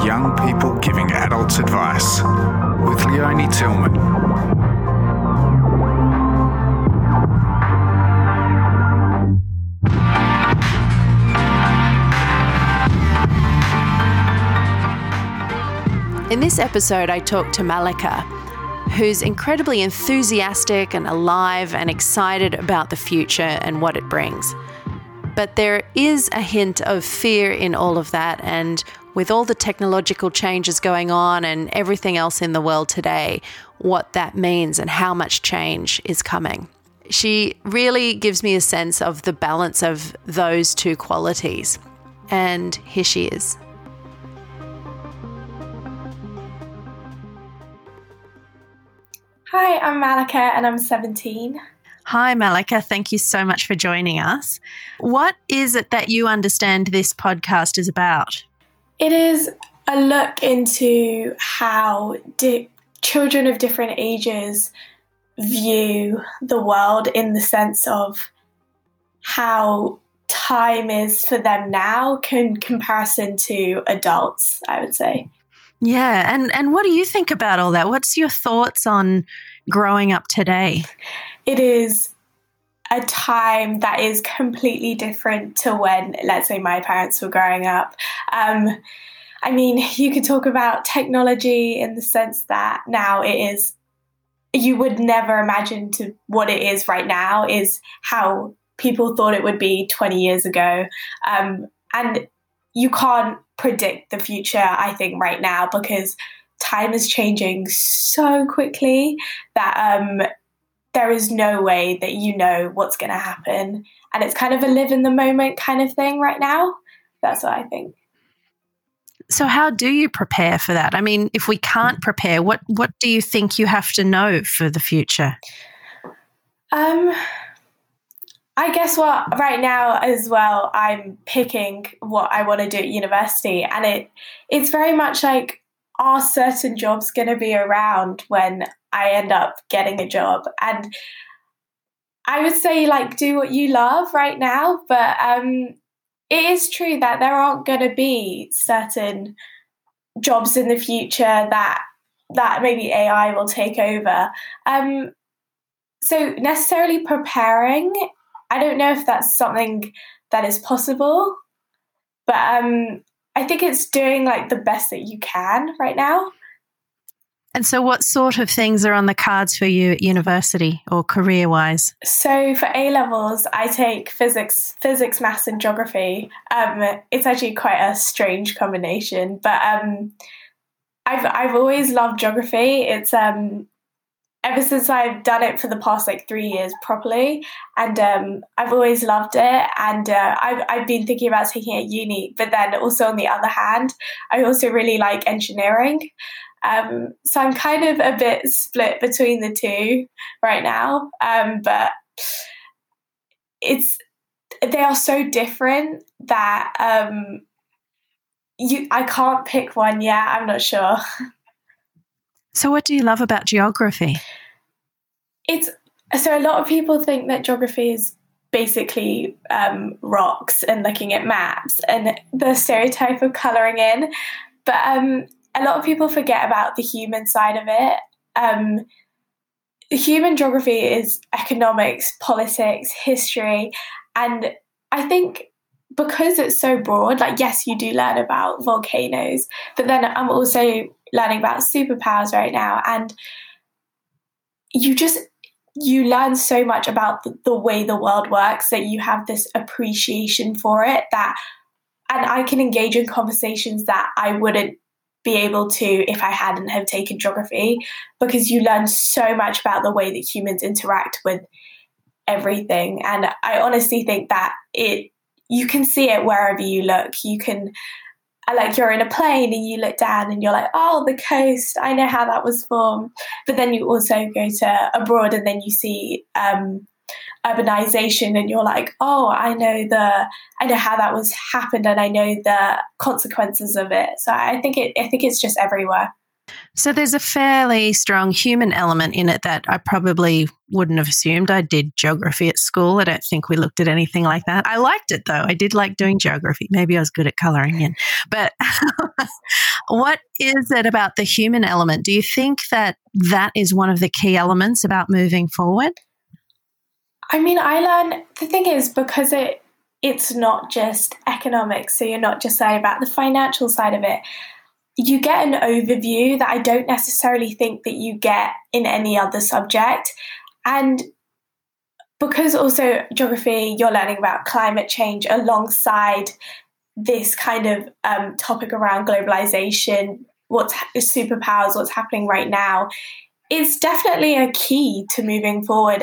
Young people giving adults advice with Leonie Tillman. In this episode, I talked to Malika, who's incredibly enthusiastic and alive and excited about the future and what it brings. But there is a hint of fear in all of that, and with all the technological changes going on and everything else in the world today, what that means and how much change is coming. She really gives me a sense of the balance of those two qualities. And here she is. Hi, I'm Malika and I'm 17. Hi, Malika. Thank you so much for joining us. What is it that you understand this podcast is about? It is a look into how children of different ages view the world, in the sense of how time is for them now in comparison to adults, I would say. Yeah, and what do you think about all that? What's your thoughts on growing up today? It is a time that is completely different to when, let's say, my parents were growing up. I mean, you could talk about technology in the sense that now it is, you would never imagine to what it is right now is how people thought it would be 20 years ago. And you can't predict the future, I think, right now, because time is changing so quickly that there is no way that you know what's going to happen. And it's kind of a live in the moment kind of thing right now. That's what I think. So how do you prepare for that? I mean, if we can't prepare, what do you think you have to know for the future? I guess what right now as well, I'm picking what I want to do at university, and it's very much like, are certain jobs going to be around when I end up getting a job? And I would say, like, do what you love right now, but it is true that there aren't going to be certain jobs in the future that maybe AI will take over. So necessarily preparing, I don't know if that's something that is possible, but I think it's doing like the best that you can right now. And so what sort of things are on the cards for you at university or career-wise? So for A-levels, I take physics, maths and geography. It's actually quite a strange combination, but I've always loved geography. It's ever since I've done it for the past like 3 years properly, and I've always loved it, and I've been thinking about taking it at uni. But then also on the other hand, I also really like engineering, so I'm kind of a bit split between the two right now, but they are so different that I can't pick one yet. I'm not sure. So what do you love about geography? So a lot of people think that geography is basically rocks and looking at maps and the stereotype of colouring in. But a lot of people forget about the human side of it. Human geography is economics, politics, history. And I think because it's so broad, like, yes, you do learn about volcanoes, but then I'm also learning about superpowers right now, and you learn so much about the way the world works that you have this appreciation for it, that, and I can engage in conversations that I wouldn't be able to if I hadn't have taken geography, because you learn so much about the way that humans interact with everything. And I honestly think that you can see it wherever you look. You can, like, you're in a plane and you look down and you're like, oh, the coast, I know how that was formed. But then you also go to abroad and then you see urbanization and you're like, oh, I know how that was happened, and I know the consequences of it. So I think it's just everywhere. So there's a fairly strong human element in it that I probably wouldn't have assumed. I did geography at school. I don't think we looked at anything like that. I liked it though. I did like doing geography. Maybe I was good at colouring in. But what is it about the human element? Do you think that that is one of the key elements about moving forward? I mean, the thing is, because it's not just economics, so you're not just saying about the financial side of it, you get an overview that I don't necessarily think that you get in any other subject. And because also geography, you're learning about climate change alongside this kind of topic around globalization, what's superpowers, what's happening right now. It's definitely a key to moving forward,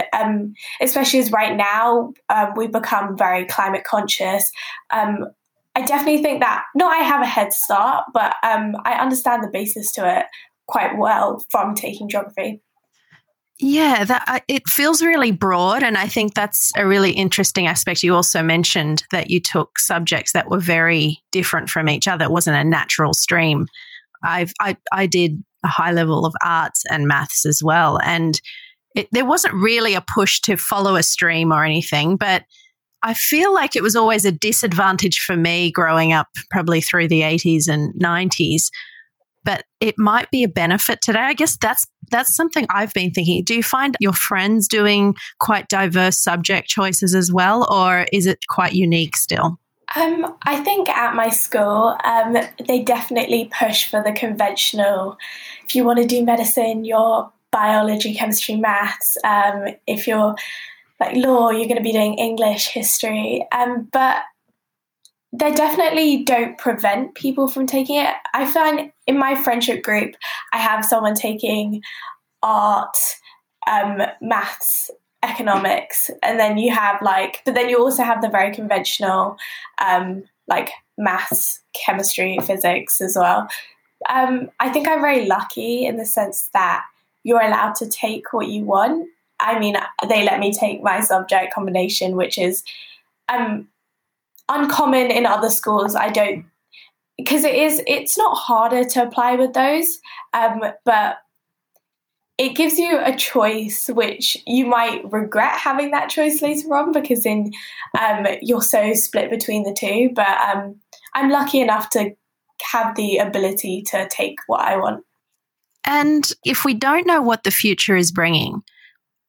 especially as right now we become very climate conscious. I definitely think that, not I have a head start, but I understand the basis to it quite well from taking geography. Yeah, it feels really broad, and I think that's a really interesting aspect. You also mentioned that you took subjects that were very different from each other. It wasn't a natural stream. I did a high level of arts and maths as well. And there wasn't really a push to follow a stream or anything, but I feel like it was always a disadvantage for me growing up, probably through the 80s and 90s, but it might be a benefit today. I guess that's something I've been thinking. Do you find your friends doing quite diverse subject choices as well, or is it quite unique still? I think at my school, they definitely push for the conventional. If you want to do medicine, you're biology, chemistry, maths. If you're like law, you're going to be doing English, history. But they definitely don't prevent people from taking it. I find in my friendship group, I have someone taking art, maths, economics, and then you have but then you also have the very conventional maths, chemistry, physics as well. I think I'm very lucky in the sense that you're allowed to take what you want. I mean, they let me take my subject combination, which is uncommon in other schools. I don't, because it's not harder to apply with those, but it gives you a choice which you might regret having that choice later on, because then you're so split between the two. But I'm lucky enough to have the ability to take what I want. And if we don't know what the future is bringing,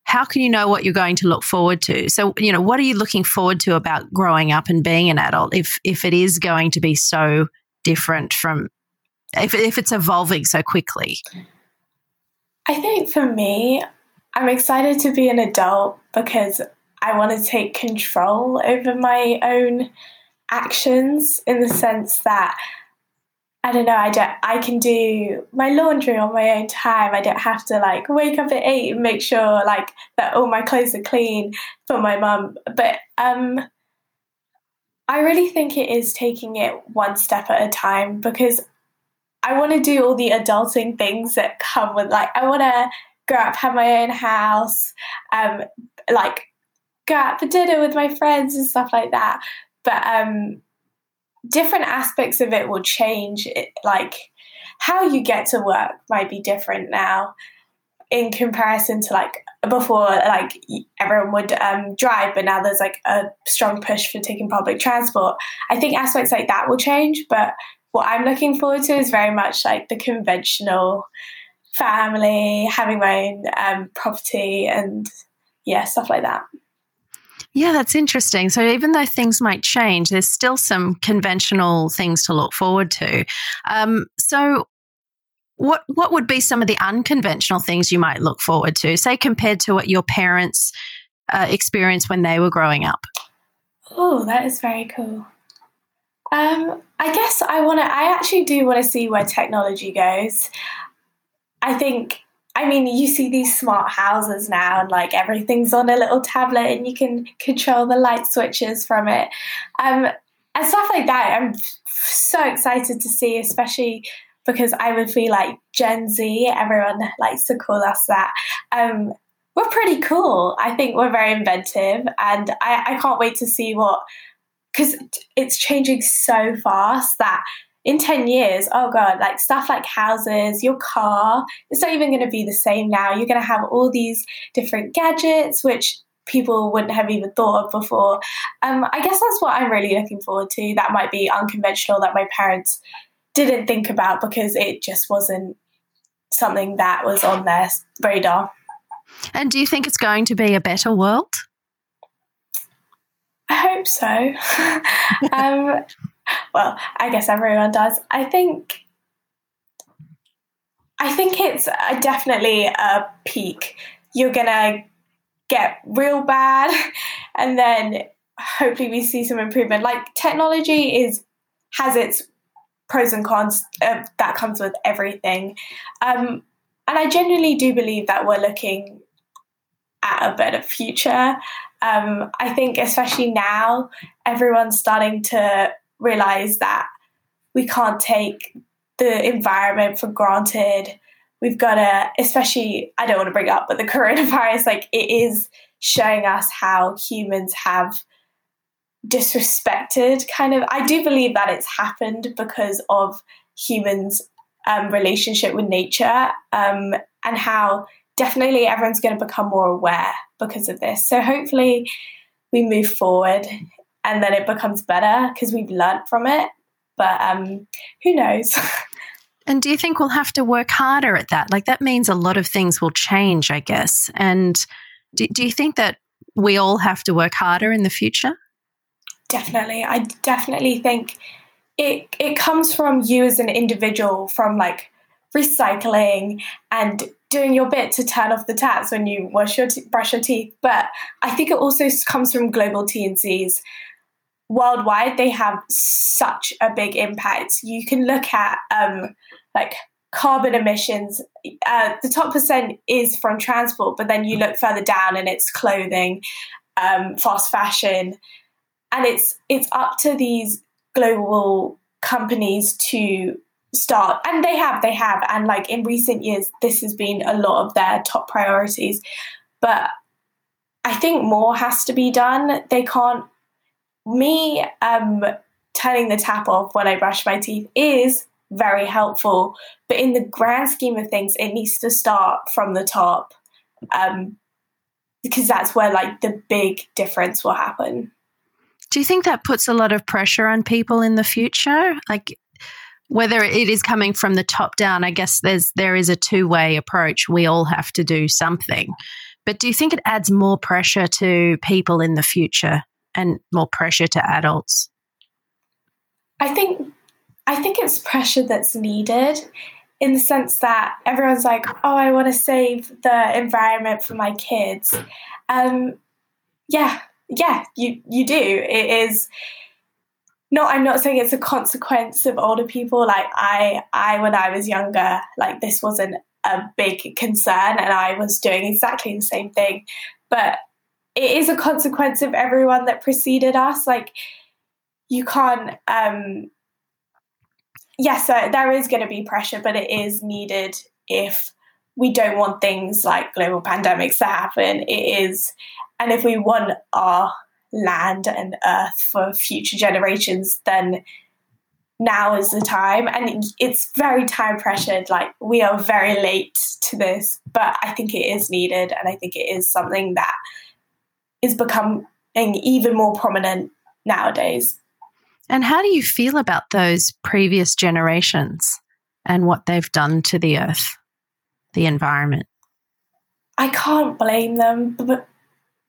how can you know what you're going to look forward to? So, what are you looking forward to about growing up and being an adult if it is going to be so different from, if it's evolving so quickly? I think for me, I'm excited to be an adult because I want to take control over my own actions, in the sense that, I can do my laundry on my own time. I don't have to wake up at 8 and make sure that all my clothes are clean for my mum. But I really think it is taking it one step at a time, because I want to do all the adulting things that come with, I want to grow up, have my own house, go out for dinner with my friends and stuff like that. But different aspects of it will change. How you get to work might be different now in comparison to before. Everyone would drive, but now there's a strong push for taking public transport. I think aspects like that will change, but what I'm looking forward to is very much the conventional family, having my own property and, yeah, stuff like that. Yeah, that's interesting. So even though things might change, there's still some conventional things to look forward to. So what would be some of the unconventional things you might look forward to, say compared to what your parents experienced when they were growing up? Oh, that is very cool. I guess I actually do want to see where technology goes. You see these smart houses now and everything's on a little tablet and you can control the light switches from it. And stuff like that I'm so excited to see, especially because I would feel like Gen Z, everyone likes to call us that. We're pretty cool. I think we're very inventive, and I can't wait to see because it's changing so fast that in 10 years, oh God, like stuff like houses, your car, it's not even going to be the same now. You're going to have all these different gadgets, which people wouldn't have even thought of before. I guess that's what I'm really looking forward to. That might be unconventional, that my parents didn't think about because it just wasn't something that was on their radar. And do you think it's going to be a better world? I hope so. Well, I guess everyone does. I think it's definitely a peak. You're going to get real bad and then hopefully we see some improvement. Like technology has its pros and cons that comes with everything. And I genuinely do believe that we're looking at a better future. I think especially now, everyone's starting to realise that we can't take the environment for granted. We've got to, especially, I don't want to bring up, but the coronavirus, like it is showing us how humans have disrespected kind of, I do believe that it's happened because of humans' relationship with nature and how definitely everyone's going to become more aware because of this. So hopefully we move forward and then it becomes better because we've learned from it. But who knows? And do you think we'll have to work harder at that? Like that means a lot of things will change, I guess. And do you think that we all have to work harder in the future? Definitely. I definitely think it comes from you as an individual, from like recycling and doing your bit to turn off the taps when you brush your teeth. But I think it also comes from global T&Cs. Worldwide, they have such a big impact. You can look at like carbon emissions. The top percent is from transport, but then you look further down and it's clothing, fast fashion, and it's up to these global companies to start. And they have, and like in recent years, this has been a lot of their top priorities. But I think more has to be done. They can't. Me turning the tap off when I brush my teeth is very helpful, but in the grand scheme of things, it needs to start from the top because that's where like the big difference will happen. Do you think that puts a lot of pressure on people in the future? Like whether it is coming from the top down, I guess there is a two-way approach. We all have to do something. But do you think it adds more pressure to people in the future? And more pressure to adults? I think it's pressure that's needed in the sense that everyone's like, oh, I want to save the environment for my kids. Yeah, you do. It is no, I'm not saying it's a consequence of older people. Like I when I was younger, like this wasn't a big concern and I was doing exactly the same thing. But it is a consequence of everyone that preceded us. Like you can't, so there is going to be pressure, but it is needed if we don't want things like global pandemics to happen. It is. And if we want our land and earth for future generations, then now is the time. And it's very time pressured. Like we are very late to this, but I think it is needed. And I think it is something that is becoming even more prominent nowadays. And how do you feel about those previous generations and what they've done to the earth, the environment? I can't blame them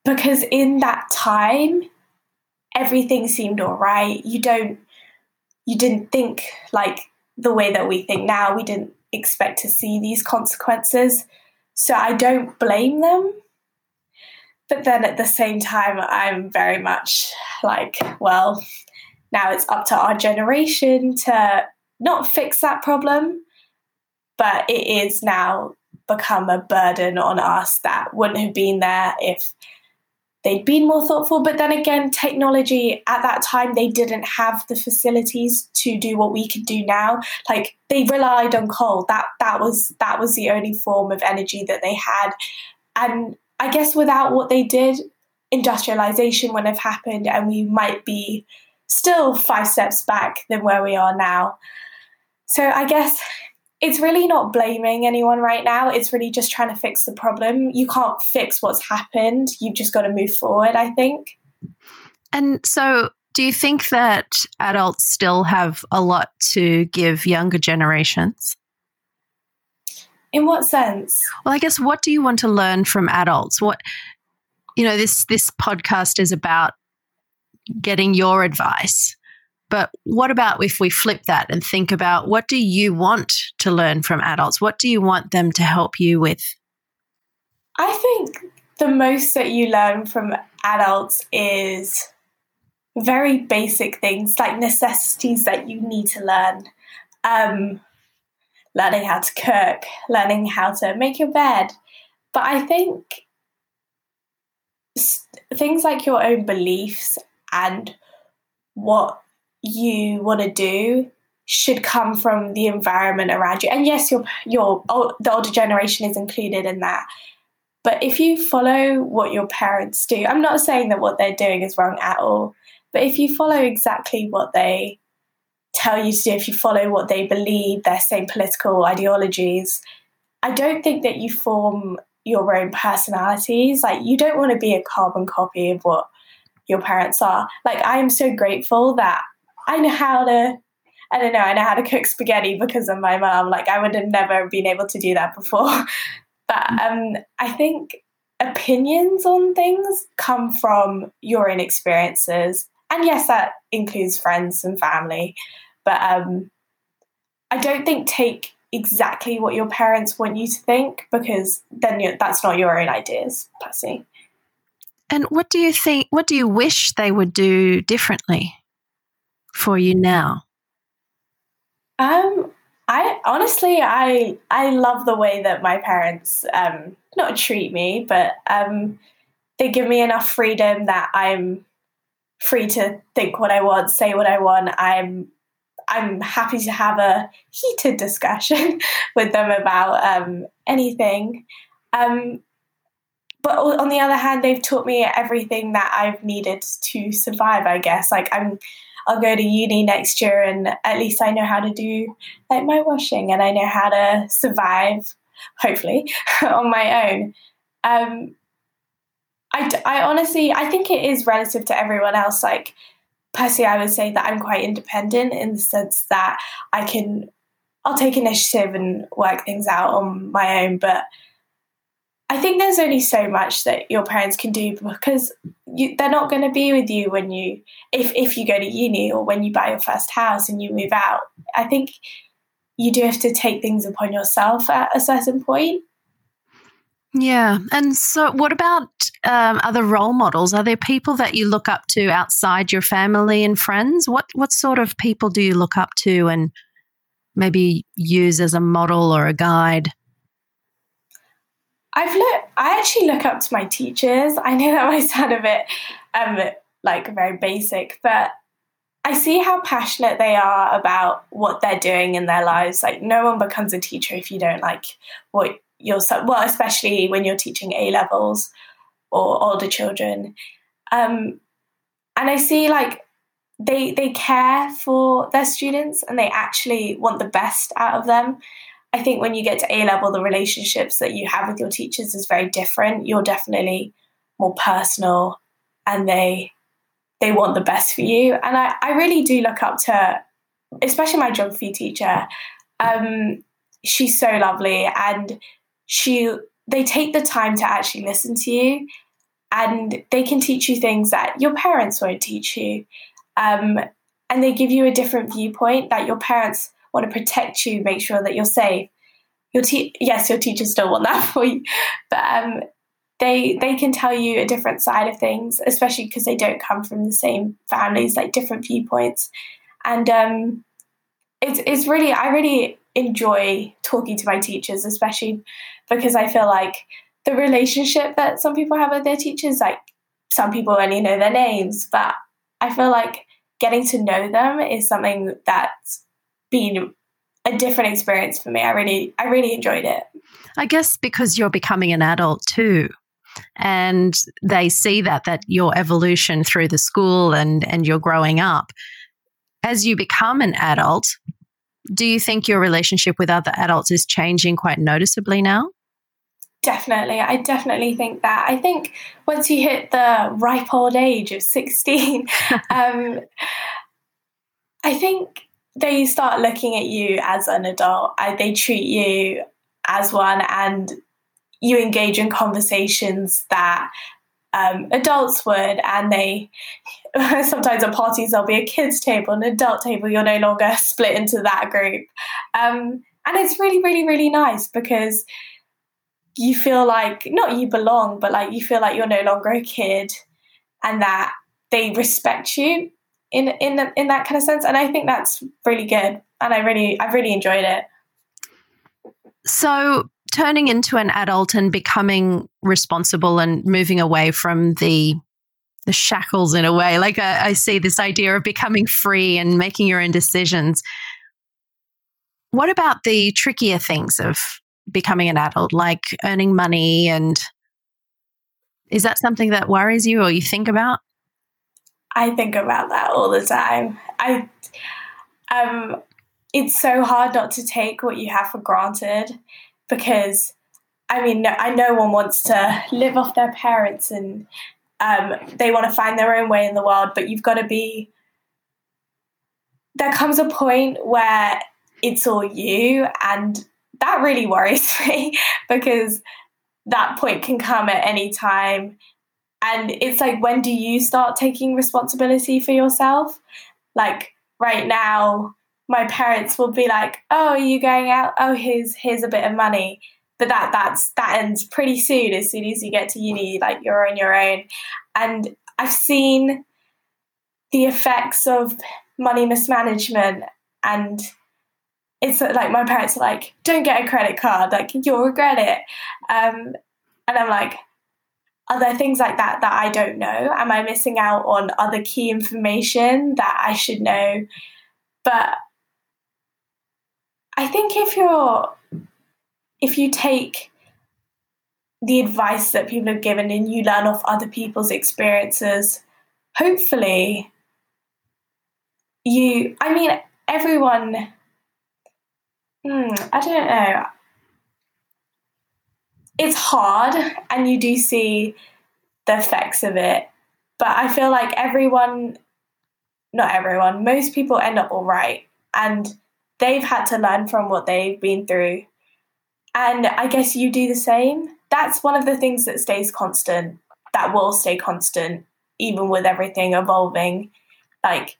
because in that time, everything seemed all right. You didn't think like the way that we think now. We didn't expect to see these consequences. So I don't blame them. But then at the same time, I'm very much like, well, now it's up to our generation to not fix that problem. But it is now become a burden on us that wouldn't have been there if they'd been more thoughtful. But then again, technology at that time, they didn't have the facilities to do what we can do now. Like they relied on coal. That was the only form of energy that they had. And I guess without what they did, industrialization wouldn't have happened and we might be still 5 steps back than where we are now. So I guess it's really not blaming anyone right now. It's really just trying to fix the problem. You can't fix what's happened. You've just got to move forward, I think. And so do you think that adults still have a lot to give younger generations? In what sense? Well, I guess, what do you want to learn from adults? What, you know, this podcast is about getting your advice. But what about if we flip that and think about, what do you want to learn from adults? What do you want them to help you with? I think the most that you learn from adults is very basic things, like necessities that you need to learn. Learning how to cook, learning how to make your bed. But I think things like your own beliefs and what you want to do should come from the environment around you. And yes, the older generation is included in that. But if you follow what your parents do, I'm not saying that what they're doing is wrong at all, but if you follow exactly what they tell you to do, if you follow what they believe, their same political ideologies, I don't think that you form your own personalities. Like, you don't want to be a carbon copy of what your parents are. Like, I am so grateful that I know how to cook spaghetti because of my mum. Like, I would have never been able to do that before. But I think opinions on things come from your own experiences. And yes, that includes friends and family. But I don't think take exactly what your parents want you to think, because then that's not your own ideas, per se. And what do you wish they would do differently for you now? I love the way that my parents not treat me, but they give me enough freedom that I'm free to think what I want, say what I want. I'm happy to have a heated discussion with them about anything. But on the other hand, they've taught me everything that I've needed to survive, I guess. Like, I'll go to uni next year, and at least I know how to do, like, my washing, and I know how to survive, hopefully, on my own. I think it is relative to everyone else. Like, personally, I would say that I'm quite independent in the sense that I'll take initiative and work things out on my own, but I think there's only so much that your parents can do, because they're not going to be with you when if you go to uni or when you buy your first house and you move out. I think you do have to take things upon yourself at a certain point. Yeah. And so what about other role models? Are there people that you look up to outside your family and friends? What sort of people do you look up to and maybe use as a model or a guide? I actually look up to my teachers. I know that might sound a bit like very basic, but I see how passionate they are about what they're doing in their lives. Like, no one becomes a teacher if you don't like what you're, well, especially when you're teaching A levels or older children. And I see, like, they care for their students and they actually want the best out of them. I think when you get to A-level, the relationships that you have with your teachers is very different. You're definitely more personal, and they want the best for you. And I really do look up to, especially my geography teacher. She's so lovely, and they take the time to actually listen to you, and they can teach you things that your parents won't teach you. And they give you a different viewpoint that your parents want to protect you, make sure that you're safe. Yes, your teachers still want that for you, but they can tell you a different side of things, especially because they don't come from the same families, like different viewpoints. And it's really, I really enjoy talking to my teachers, especially because I feel like the relationship that some people have with their teachers, like, some people only know their names, but I feel like getting to know them is something that's been a different experience for me. I really enjoyed it. I guess because you're becoming an adult too. And they see that your evolution through the school and your growing up. As you become an adult, do you think your relationship with other adults is changing quite noticeably now? Definitely. I definitely think that. I think once you hit the ripe old age of 16, I think they start looking at you as an adult. They treat you as one, and you engage in conversations that adults would, and they sometimes at parties there'll be a kids table, an adult table. You're no longer split into that group. And it's really, really, really nice because you feel like, not you belong, but like you feel like you're no longer a kid and that they respect you in that kind of sense. And I think that's really good. And I've really enjoyed it. So turning into an adult and becoming responsible and moving away from the shackles in a way, like I see this idea of becoming free and making your own decisions. What about the trickier things of becoming an adult, like earning money? And is that something that worries you or you think about? I think about that all the time. It's so hard not to take what you have for granted. Because, I mean, no one wants to live off their parents and they want to find their own way in the world. But you've got to be – there comes a point where it's all you, and that really worries me because that point can come at any time. And it's like, when do you start taking responsibility for yourself? Like right now – my parents will be like, "Oh, are you going out? Oh, here's a bit of money." But that ends pretty soon. As soon as you get to uni, like you're on your own. And I've seen the effects of money mismanagement, and it's like my parents are like, "Don't get a credit card. Like you'll regret it." And I'm like, are there things like that I don't know? Am I missing out on other key information that I should know? But I think if you take the advice that people have given and you learn off other people's experiences, hopefully everyone, I don't know. It's hard and you do see the effects of it, but I feel like most people end up all right. And they've had to learn from what they've been through. And I guess you do the same. That's one of the things that stays constant, that will stay constant, even with everything evolving. Like,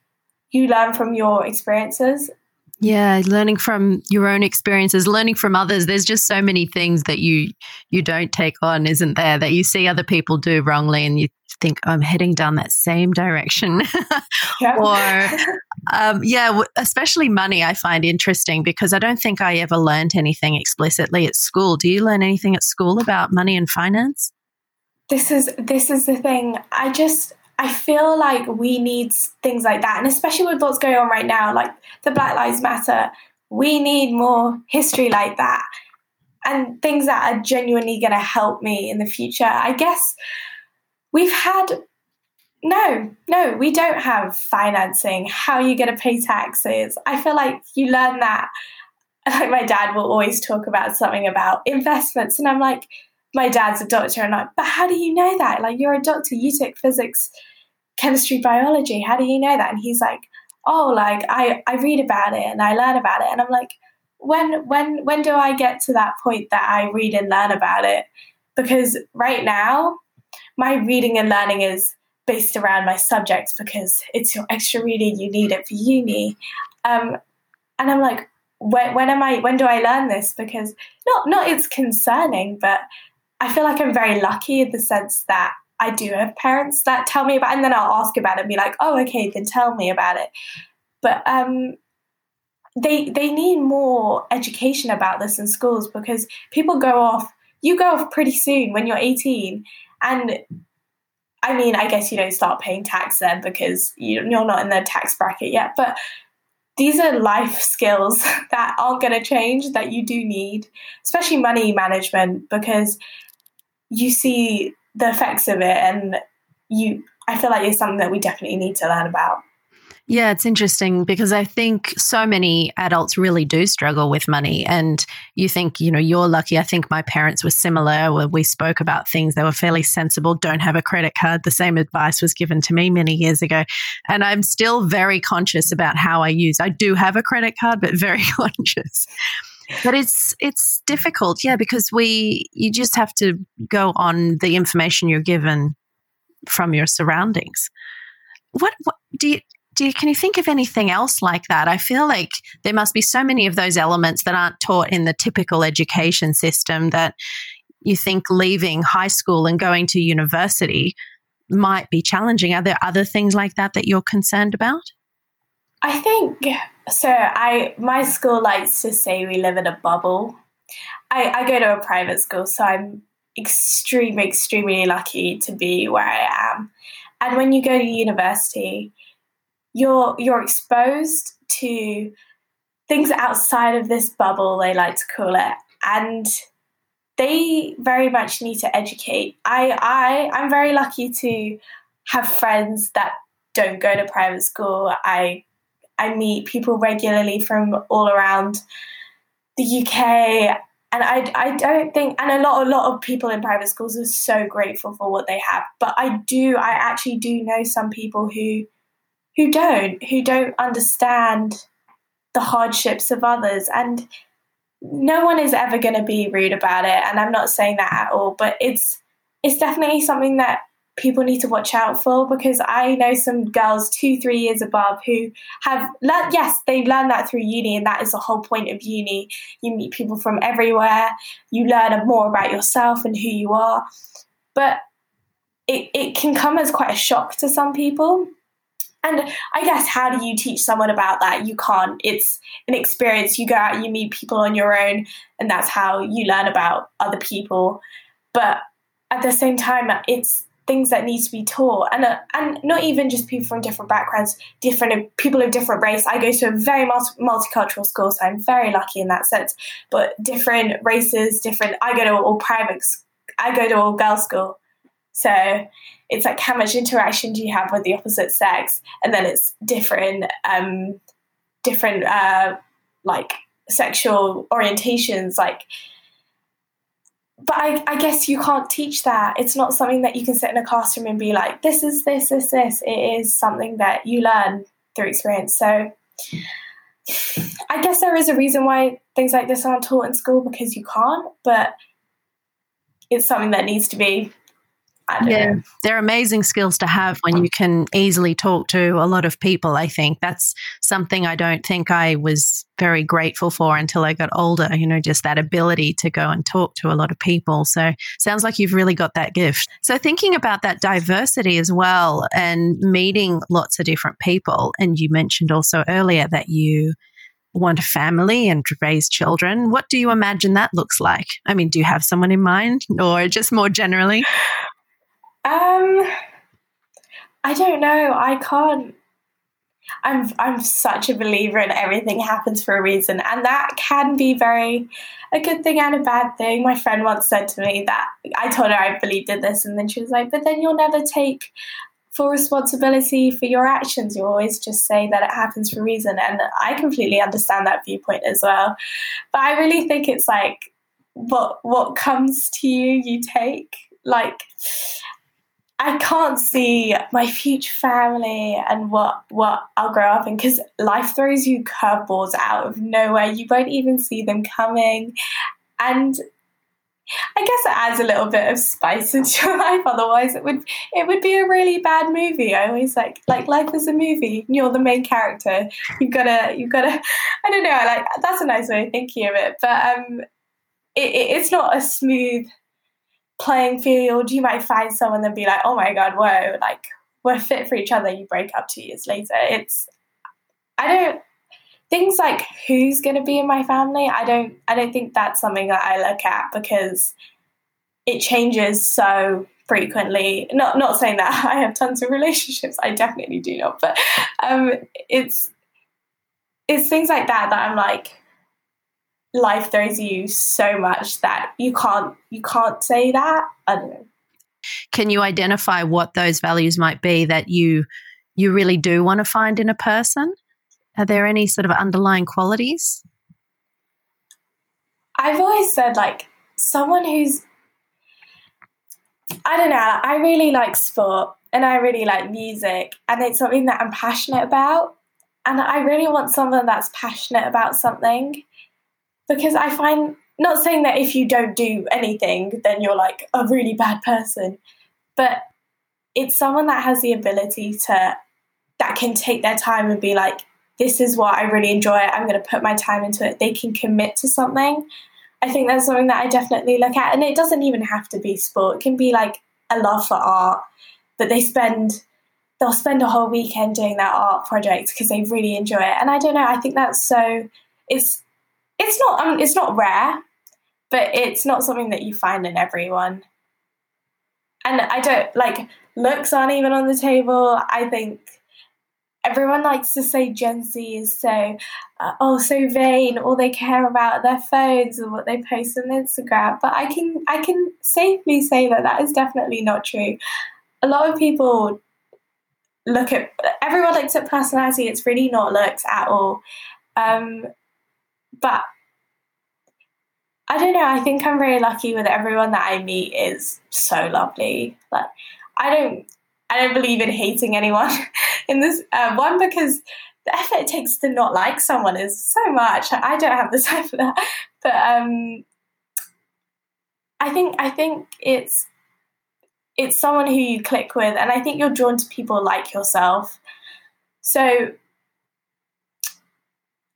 you learn from your experiences. Yeah, learning from your own experiences, learning from others. There's just so many things that you don't take on, isn't there, that you see other people do wrongly and you think, I'm heading down that same direction. Especially money I find interesting because I don't think I ever learned anything explicitly at school. Do you learn anything at school about money and finance? This is the thing. I feel like we need things like that. And especially with what's going on right now, like the Black Lives Matter, we need more history like that and things that are genuinely going to help me in the future. I guess we don't have financing. How are you going to pay taxes? I feel like you learn that. Like my dad will always talk about something about investments. And I'm like, my dad's a doctor. I'm like, but how do you know that? Like, you're a doctor, you took physics, chemistry, biology. How do you know that? And he's like, oh, like I read about it and I learn about it. And I'm like, when do I get to that point that I read and learn about it? Because right now, my reading and learning is based around my subjects because it's your extra reading. You need it for uni. And I'm like, when do I learn this? Because not it's concerning, but I feel like I'm very lucky in the sense that I do have parents that tell me about it, and then I'll ask about it and be like, oh, okay, then tell me about it. But they need more education about this in schools because you go off pretty soon when you're 18. And I mean, I guess you don't start paying tax then because you're not in the tax bracket yet, but these are life skills that aren't going to change that you do need, especially money management, because you see the effects of it. And I feel like it's something that we definitely need to learn about. Yeah, it's interesting because I think so many adults really do struggle with money, and you think, you know, you're lucky. I think my parents were similar, where we spoke about things. They were fairly sensible. Don't have a credit card. The same advice was given to me many years ago, and I'm still very conscious about how I use. I do have a credit card, but very conscious. But it's difficult, yeah, because you just have to go on the information you're given from your surroundings. What do you? Can you think of anything else like that? I feel like there must be so many of those elements that aren't taught in the typical education system that you think leaving high school and going to university might be challenging. Are there other things like that that you're concerned about? I think so. My school likes to say we live in a bubble. I go to a private school, so I'm extremely lucky to be where I am. And when you go to university, you're exposed to things outside of this bubble, they like to call it, and they very much need to educate. I'm very lucky to have friends that don't go to private school. I meet people regularly from all around the UK, and I don't think, and a lot of people in private schools are so grateful for what they have, but I actually do know some people who don't understand the hardships of others. And no one is ever going to be rude about it, and I'm not saying that at all, but it's definitely something that people need to watch out for, because I know some girls 2-3 years above who have learned, yes, they've learned that through uni, and that is the whole point of uni. You meet people from everywhere, you learn more about yourself and who you are, but it can come as quite a shock to some people. And I guess, how do you teach someone about that? You can't. It's an experience. You go out, you meet people on your own, and that's how you learn about other people. But at the same time, it's things that need to be taught. And not even just people from different backgrounds, different people of different race. I go to a very multicultural school, so I'm very lucky in that sense. But different races, I go to all girls' school. So it's like, how much interaction do you have with the opposite sex? And then it's different like sexual orientations. But I guess you can't teach that. It's not something that you can sit in a classroom and be like, this is this, this, this. It is something that you learn through experience. So I guess there is a reason why things like this aren't taught in school, because you can't, but it's something that needs to be. Yeah, they're amazing skills to have when you can easily talk to a lot of people. I think that's something I don't think I was very grateful for until I got older, you know, just that ability to go and talk to a lot of people. So sounds like you've really got that gift. So thinking about that diversity as well and meeting lots of different people, and you mentioned also earlier that you want a family and raise children. What do you imagine that looks like? I mean, do you have someone in mind, or just more generally? I don't know. I can't. I'm such a believer in everything happens for a reason, and that can be a good thing and a bad thing. My friend once said to me that I told her I believed in this, and then she was like, "But then you'll never take full responsibility for your actions. You always just say that it happens for a reason." And I completely understand that viewpoint as well. But I really think it's like what comes to you, you take. Like, I can't see my future family and what I'll grow up in, because life throws you curveballs out of nowhere. You won't even see them coming. And I guess it adds a little bit of spice into your life. Otherwise, it would be a really bad movie. I always like life is a movie. You're the main character. You've gotta. I don't know. Like, that's a nice way of thinking of it. But it's not a smooth playing field. You might find someone and be like, oh my god, whoa, like, we're fit for each other. You break up 2 years later. Things like who's going to be in my family, I don't think that's something that I look at, because it changes so frequently. Not saying that I have tons of relationships, I definitely do not, but it's things like that I'm like, life throws you so much that you can't say that. I don't know. Can you identify what those values might be that you really do want to find in a person? Are there any sort of underlying qualities? I've always said, like, someone who's, I don't know, I really like sport and I really like music, and it's something that I'm passionate about, and I really want someone that's passionate about something, because I find, not saying that if you don't do anything then you're like a really bad person, but it's someone that has the ability to, that can take their time and be like, this is what I really enjoy, I'm going to put my time into it. They can commit to something. I think that's something that I definitely look at. And it doesn't even have to be sport. It can be like a love for art, but they'll spend a whole weekend doing that art project because they really enjoy it. And I don't know, I think that's so, it's not rare, but it's not something that you find in everyone. And I don't, like, looks aren't even on the table. I think everyone likes to say Gen Z is so vain. All they care about are their phones and what they post on Instagram. But I can safely say that is definitely not true. A lot of people everyone looks at personality. It's really not looks at all. But I don't know. I think I'm very lucky with everyone that I meet is so lovely. Like, I don't believe in hating anyone in this one, because the effort it takes to not like someone is so much. I don't have the time for that. But I think it's someone who you click with, and I think you're drawn to people like yourself. So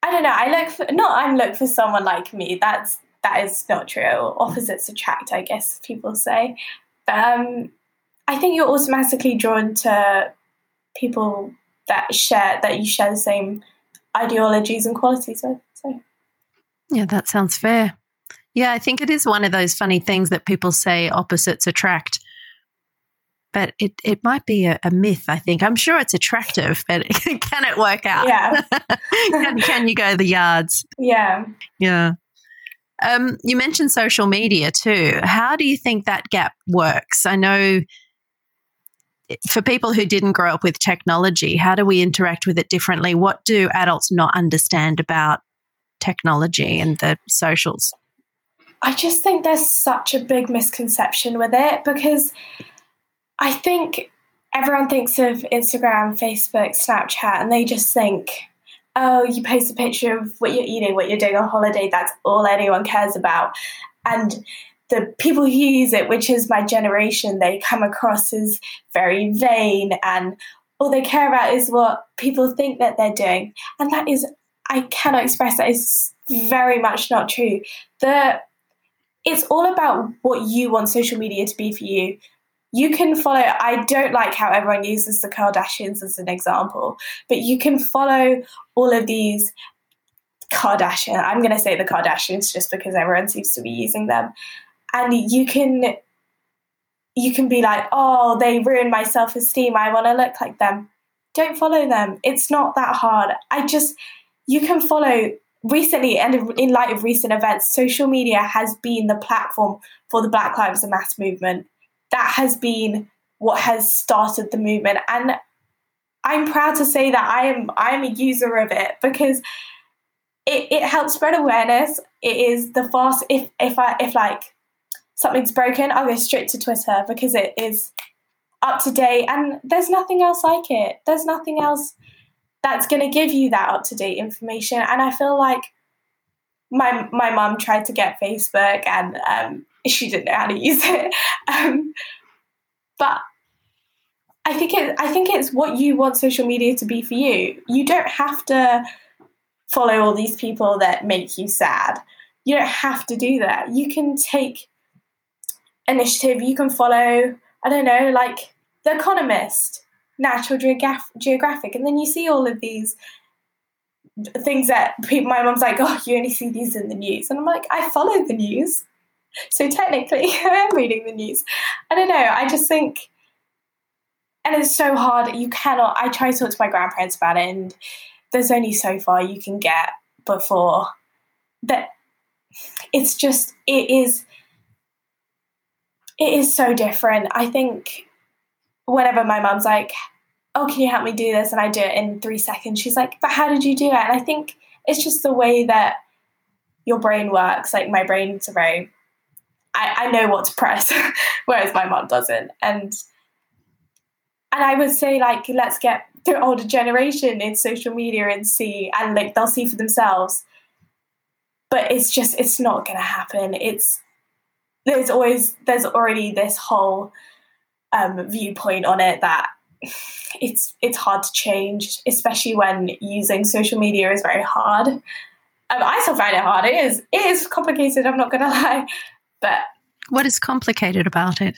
I don't know. I look for someone like me. That is not true. Opposites attract, I guess people say. But I think you're automatically drawn to people that you share the same ideologies and qualities with. So, yeah, that sounds fair. Yeah, I think it is one of those funny things that people say opposites attract, but it might be a myth. I think, I'm sure it's attractive, but can it work out? Yeah, can you go the yards? Yeah, yeah. You mentioned social media too. How do you think that gap works? I know for people who didn't grow up with technology, how do we interact with it differently? What do adults not understand about technology and the socials? I just think there's such a big misconception with it, because I think everyone thinks of Instagram, Facebook, Snapchat, and they just think, oh, you post a picture of what you're eating, what you're doing on holiday, that's all anyone cares about. And the people who use it, which is my generation, they come across as very vain, and all they care about is what people think that they're doing. And that is, I cannot express, that is very much not true. It's all about what you want social media to be for you. You can follow, I don't like how everyone uses the Kardashians as an example, but you can follow all of these Kardashian, I'm going to say the Kardashians just because everyone seems to be using them. And you can be like, oh, they ruined my self-esteem, I want to look like them. Don't follow them. It's not that hard. You can follow. Recently, and in light of recent events, social media has been the platform for the Black Lives Matter movement. That has been what has started the movement, and I'm proud to say that I am a user of it, because it helps spread awareness. It is the fast. If like something's broken, I'll go straight to Twitter because it is up to date, and there's nothing else like it. There's nothing else that's going to give you that up to date information. And I feel like my mum tried to get Facebook, and she didn't know how to use it, but I think it's what you want social media to be for you. You don't have to follow all these people that make you sad. You don't have to do that. You can take initiative. You can follow, I don't know, like The Economist, National Geographic, and then you see all of these things that people, my mum's like, oh, you only see these in the news, and I'm like, I follow the news. So technically, I am reading the news. I don't know. I just think, and it's so hard. You cannot. I try to talk to my grandparents about it, and there's only so far you can get before that. It's just, it is. It is so different. I think whenever my mum's like, oh, can you help me do this? And I do it in 3 seconds. She's like, but how did you do it? And I think it's just the way that your brain works. Like, my brain's a very, I know what to press, whereas my mum doesn't. And I would say, like, let's get the older generation in social media and see, and like they'll see for themselves. But it's just, it's not going to happen. There's already this whole viewpoint on it that it's hard to change, especially when using social media is very hard. I still find it hard. It is complicated, I'm not going to lie. But what is complicated about it?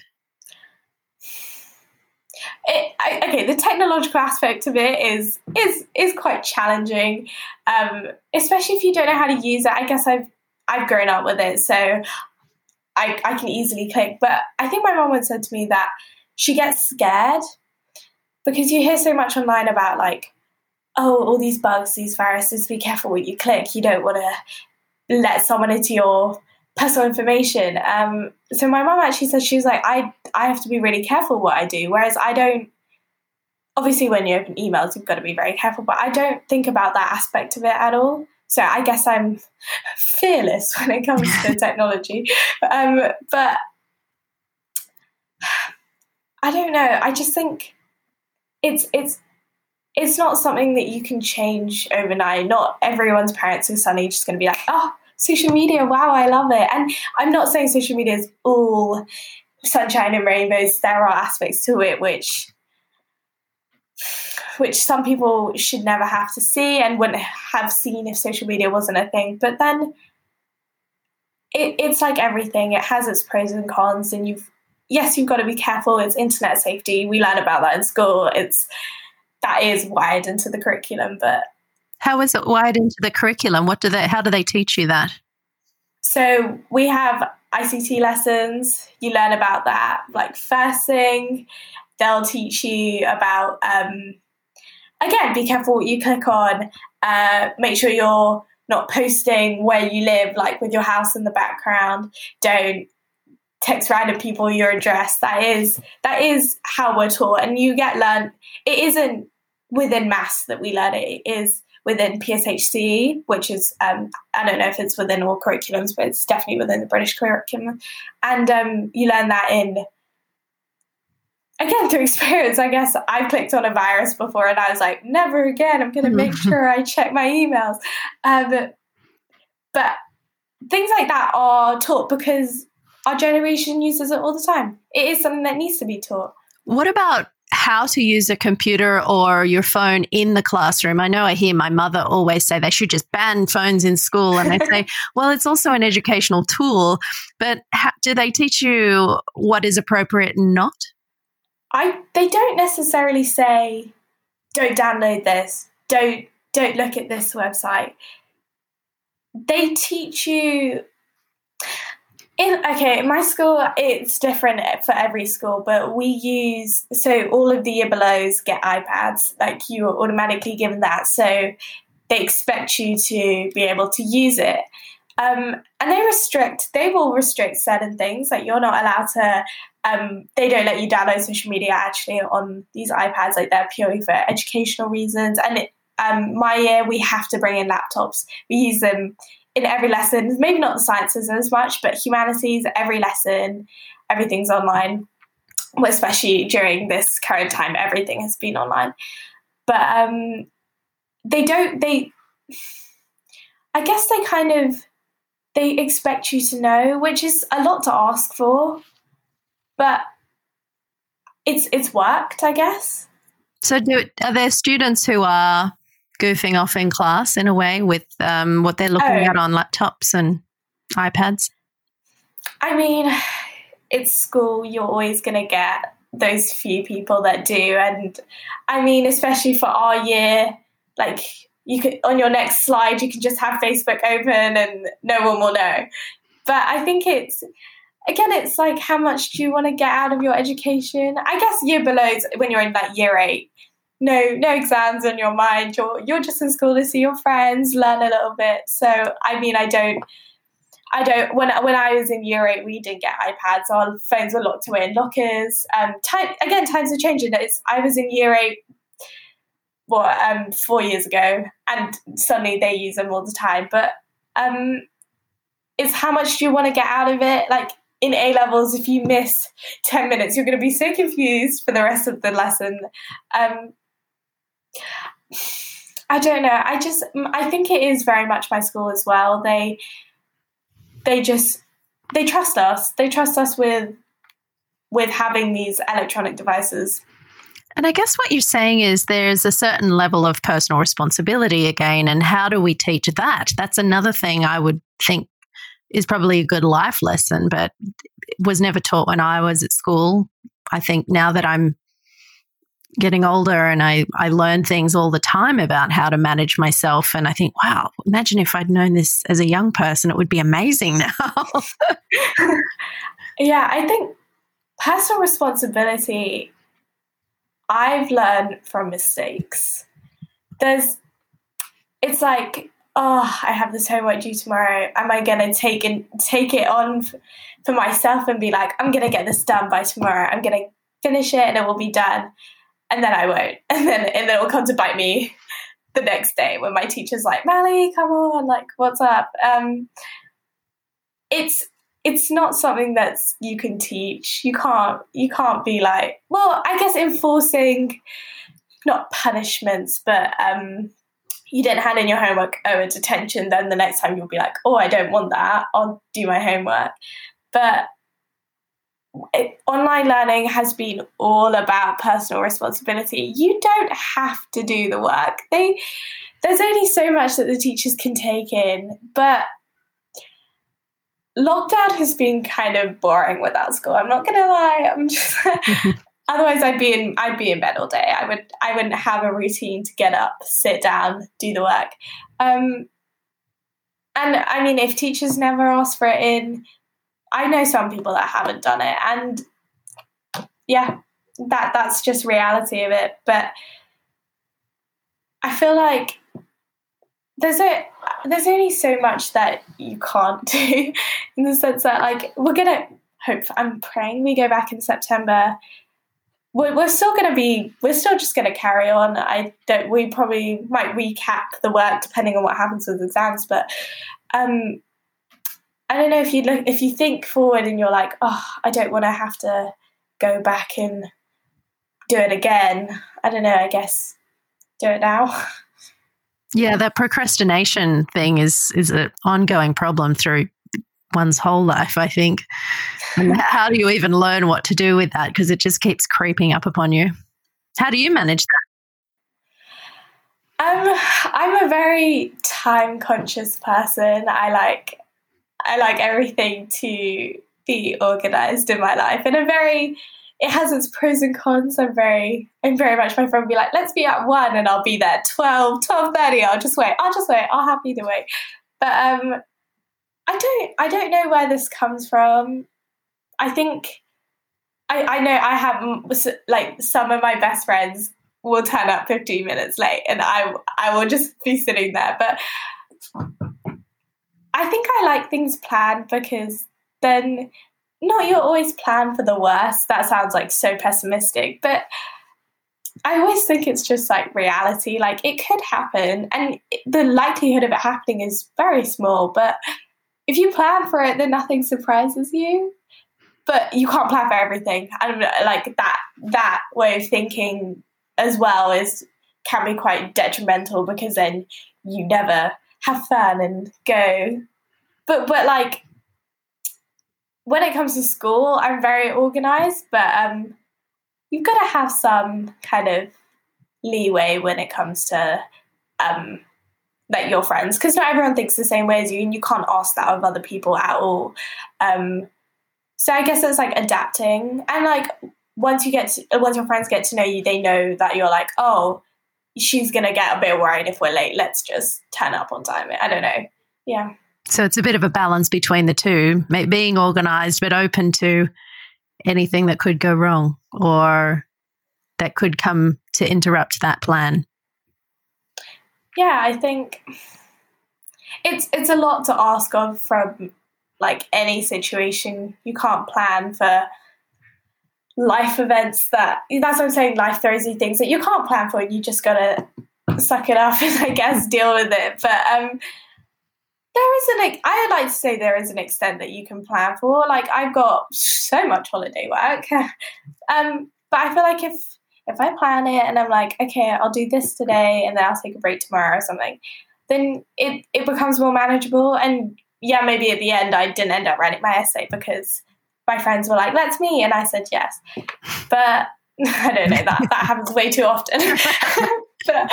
The technological aspect of it is quite challenging, especially if you don't know how to use it. I guess I've grown up with it, so I can easily click. But I think my mum once said to me that she gets scared because you hear so much online about, like, oh, all these bugs, these viruses, be careful what you click. You don't want to let someone into your personal information. So my mum actually said, she was like, I have to be really careful what I do, whereas I don't, obviously when you open emails you've got to be very careful, but I don't think about that aspect of it at all. So I guess I'm fearless when it comes to technology. But I don't know, I just think it's not something that you can change overnight. Not everyone's parents are suddenly just going to be like, oh, social media, wow, I love it. And I'm not saying social media is all sunshine and rainbows. There are aspects to it which some people should never have to see and wouldn't have seen if social media wasn't a thing. But then it's like everything. It has its pros and cons, and you've got to be careful. It's internet safety. We learn about that in school. That is wired into the curriculum, but how is it wired into the curriculum? How do they teach you that? So we have ICT lessons. You learn about that. Like, first thing, they'll teach you about, again, be careful what you click on. Make sure you're not posting where you live, like with your house in the background. Don't text random people your address. That is how we're taught. And you get learned. It isn't within maths that we learn it. It is within PSHE, which is, I don't know if it's within all curriculums, but it's definitely within the British curriculum. And you learn that through experience. I guess I clicked on a virus before and I was like, never again, I'm going to make sure I check my emails. But things like that are taught because our generation uses it all the time. It is something that needs to be taught. What about how to use a computer or your phone in the classroom? I know I hear my mother always say they should just ban phones in school. And I say, well, it's also an educational tool, but do they teach you what is appropriate and not? They don't necessarily say, don't download this, don't look at this website. They teach you... In my school, it's different for every school, but so all of the year belows get iPads, like you are automatically given that. So they expect you to be able to use it. And they will restrict certain things, like you're not allowed to, they don't let you download social media actually on these iPads, like they're purely for educational reasons. And my year, we have to bring in laptops. We use them in every lesson, maybe not the sciences as much, but humanities, every lesson, everything's online. Well, especially during this current time, everything has been online. But they expect you to know, which is a lot to ask for, but it's worked, I guess. So are there students who are goofing off in class in a way with what they're looking at on laptops and iPads? I mean, it's school. You're always going to get those few people that do. And I mean, especially for our year, like you could, on your next slide, you can just have Facebook open and no one will know. But I think it's like, how much do you want to get out of your education? I guess year below, when you're in like year 8, No exams on your mind. You're just in school to see your friends, learn a little bit. So, I mean, I don't, when I was in year 8, we didn't get iPads. Our phones were locked away in lockers. Times are changing. I was in year 8, 4 years ago, and suddenly they use them all the time. But it's how much do you want to get out of it? Like in A levels, if you miss 10 minutes, you're going to be so confused for the rest of the lesson. I don't know. I think it is very much my school as well. They trust us. They trust us with having these electronic devices. And I guess what you're saying is there's a certain level of personal responsibility again, and how do we teach that? That's another thing I would think is probably a good life lesson, but was never taught when I was at school. I think now that I'm getting older and I learn things all the time about how to manage myself, and I think, wow, imagine if I'd known this as a young person, it would be amazing now. Yeah, I think personal responsibility, I've learned from mistakes. It's like, oh, I have this homework due tomorrow. Am I going to take it on for myself and be like, I'm going to get this done by tomorrow. I'm going to finish it and it will be done. And then I won't. And then it'll come to bite me the next day when my teacher's like, Mally, come on, like, what's up? It's not something that's you can teach. You can't be like, well, I guess enforcing not punishments, but you didn't hand in your homework, oh, it's detention, then the next time you'll be like, oh, I don't want that, I'll do my homework. But online learning has been all about personal responsibility. You don't have to do the work. There's only so much that the teachers can take in, but lockdown has been kind of boring without school. I'm not gonna lie. I'm just otherwise I'd be in bed all day. I wouldn't have a routine to get up, sit down, do the work. And I mean, if teachers never ask for it in, I know some people that haven't done it, and yeah, that's just reality of it. But I feel like there's only so much that you can't do, in the sense that, like, we're gonna hope, I'm praying we go back in September. We're still just gonna carry on. We probably might recap the work depending on what happens with exams, but I don't know, if you think forward and you're like, oh, I don't want to have to go back and do it again. I don't know, I guess do it now. Yeah, that procrastination thing is an ongoing problem through one's whole life, I think. And how do you even learn what to do with that? Because it just keeps creeping up upon you. How do you manage that? I'm a very time-conscious person. I like everything to be organised in my life, and it has its pros and cons. I'm very much, my friend would be like, let's be at 1 and I'll be there at 12:30. I'll just wait. I'll have either way. But I don't know where this comes from. I think I know I have, like, some of my best friends will turn up 15 minutes late, and I will just be sitting there. But I think I like things planned, because then you're always planned for the worst. That sounds like so pessimistic, but I always think it's just like reality. Like, it could happen, and the likelihood of it happening is very small, but if you plan for it, then nothing surprises you. But you can't plan for everything. And like that way of thinking as well can be quite detrimental, because then you never have fun and go. But like, when it comes to school, I'm very organised, but you've got to have some kind of leeway when it comes to like your friends, because not everyone thinks the same way as you, and you can't ask that of other people at all. So I guess it's like adapting, and like once your friends get to know you, they know that you're like, oh, she's going to get a bit worried if we're late. Let's just turn up on time. I don't know. Yeah. So it's a bit of a balance between the two, being organised but open to anything that could go wrong or that could come to interrupt that plan. Yeah, I think it's a lot to ask of from like any situation, you can't plan for life events that's what I'm saying, life throws you things that you can't plan for, and you just gotta suck it up and I guess deal with it. But I would like to say there is an extent that you can plan for. Like, I've got so much holiday work. But I feel like if I plan it and I'm like, okay, I'll do this today and then I'll take a break tomorrow or something, then it becomes more manageable. And yeah, maybe at the end I didn't end up writing my essay because my friends were like, let's meet, and I said yes. But I don't know, that happens way too often. but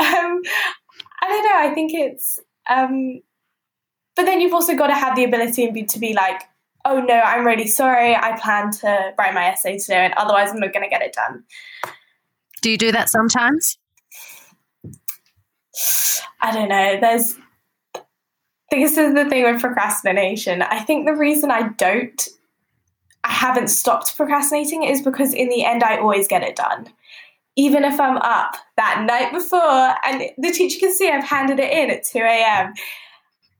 I don't know, I think it's... but then you've also got to have the ability to be like, oh no, I'm really sorry, I plan to write my essay today and otherwise I'm not going to get it done. Do you do that sometimes? I don't know. This is the thing with procrastination. I think the reason I haven't stopped procrastinating is because in the end I always get it done. Even if I'm up that night before and the teacher can see I've handed it in at 2 a.m.,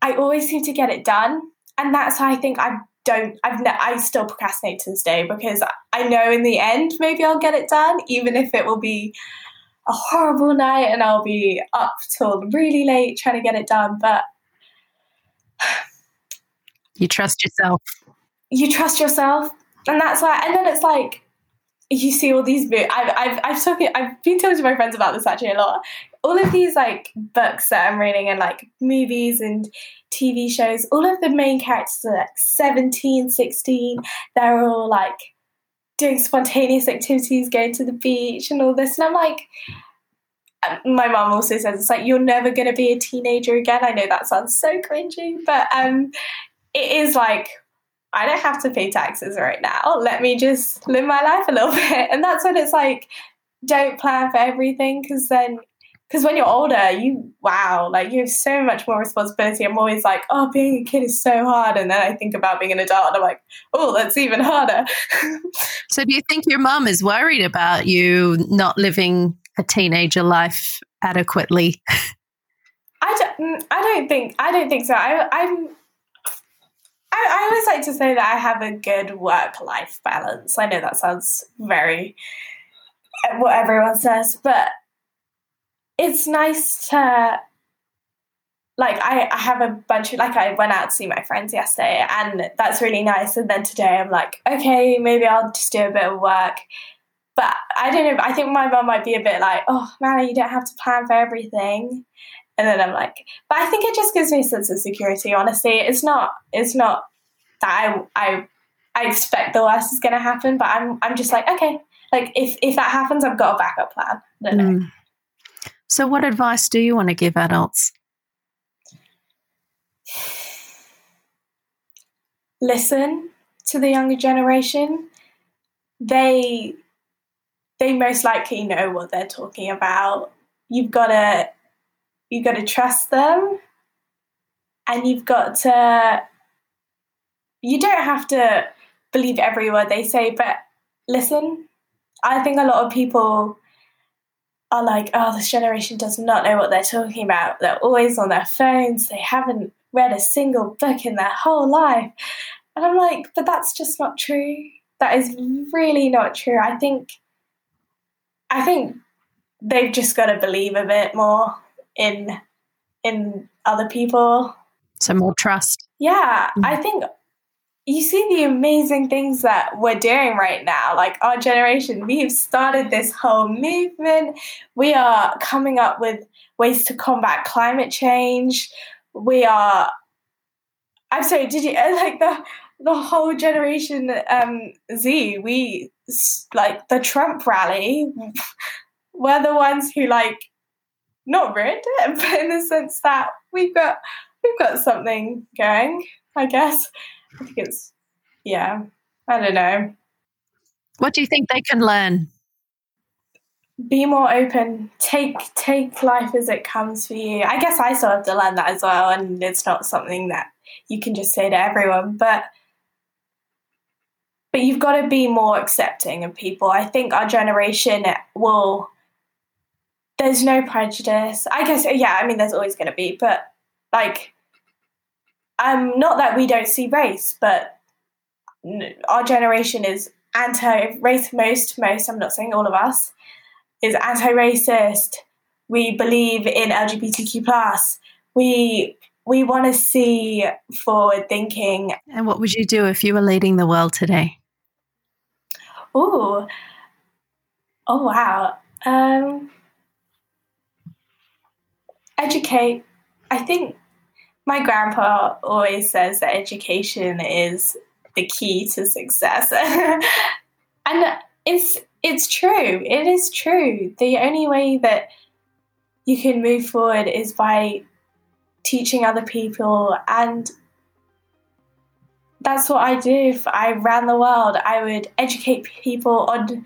I always seem to get it done. And that's how I think I still procrastinate to this day, because I know in the end maybe I'll get it done, even if it will be a horrible night and I'll be up till really late trying to get it done. But you trust yourself. You trust yourself, and that's why. And then it's like you see all these books. I've been talking to my friends about this actually a lot. All of these like books that I'm reading and like movies and TV shows, all of the main characters are like 17, 16. They're all like doing spontaneous activities, going to the beach and all this. And I'm like, my mum also says, it's like, you're never going to be a teenager again. I know that sounds so cringy, but it is like, I don't have to pay taxes right now. Let me just live my life a little bit. And that's when it's like, don't plan for everything, because then... Because when you're older, you have so much more responsibility. I'm always like, oh, being a kid is so hard. And then I think about being an adult and I'm like, oh, that's even harder. So do you think your mum is worried about you not living a teenager life adequately? I don't think so. I always like to say that I have a good work-life balance. I know that sounds very what everyone says, but it's nice to, like, I have a bunch of, like, I went out to see my friends yesterday and that's really nice. And then today I'm like, okay, maybe I'll just do a bit of work. But I don't know, I think my mum might be a bit like, oh, man, you don't have to plan for everything. And then I'm like, but I think it just gives me a sense of security, honestly. It's not that I expect the worst is going to happen, but I'm just like, okay, like, if that happens, I've got a backup plan. I don't know. So what advice do you want to give adults? Listen to the younger generation. They most likely know what they're talking about. You've got to trust them, and you don't have to believe every word they say, but listen. I think a lot of people are like, oh, this generation does not know what they're talking about. They're always on their phones. They haven't read a single book in their whole life. And I'm like, but that's just not true. That is really not true. I think they've just got to believe a bit more in other people. Some more trust. Yeah, mm-hmm. I think you see the amazing things that we're doing right now. Like, our generation, we've started this whole movement. We are coming up with ways to combat climate change. The whole generation Z, we, like, the Trump rally, we're the ones who, like, not ruined it, but in the sense that we've got something going, I guess. I think it's, yeah, I don't know. What do you think they can learn? Be more open. Take life as it comes for you. I guess I still have to learn that as well, and it's not something that you can just say to everyone. But you've got to be more accepting of people. I think our generation will, there's no prejudice. I guess, yeah, I mean, there's always going to be, but, like, Not that we don't see race, but our generation is anti-race. Most, I'm not saying all of us, is anti-racist. We believe in LGBTQ+. We want to see forward thinking. And what would you do if you were leading the world today? Oh, wow. Educate. I think my grandpa always says that education is the key to success. And it's true. It is true. The only way that you can move forward is by teaching other people, and that's what I do. If I ran the world, I would educate people on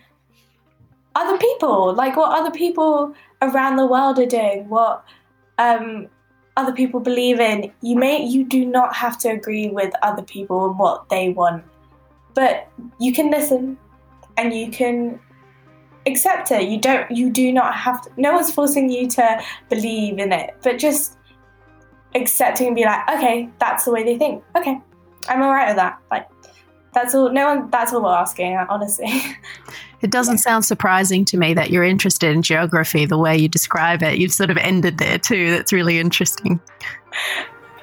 other people, like what other people around the world are doing, what other people believe in. You do not have to agree with other people and what they want, but you can listen and you can accept it. You do not have to, no one's forcing you to believe in it, but just accepting and be like, okay, that's the way they think. Okay, I'm all right with that. Like, that's all. No one. That's all we're asking. Honestly, it doesn't sound surprising to me that you're interested in geography. The way you describe it, you've sort of ended there too. That's really interesting.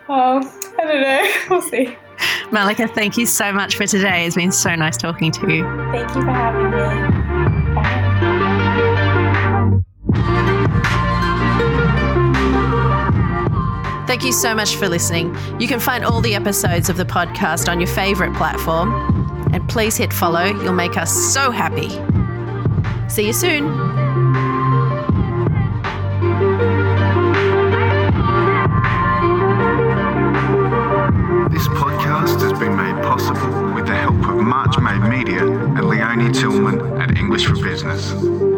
Oh, I don't know. We'll see. Malika, thank you so much for today. It's been so nice talking to you. Thank you for having me. Bye. Thank you so much for listening. You can find all the episodes of the podcast on your favourite platform. And please hit follow. You'll make us so happy. See you soon. This podcast has been made possible with the help of Marchmade Media and Leonie Tillman at English for Business.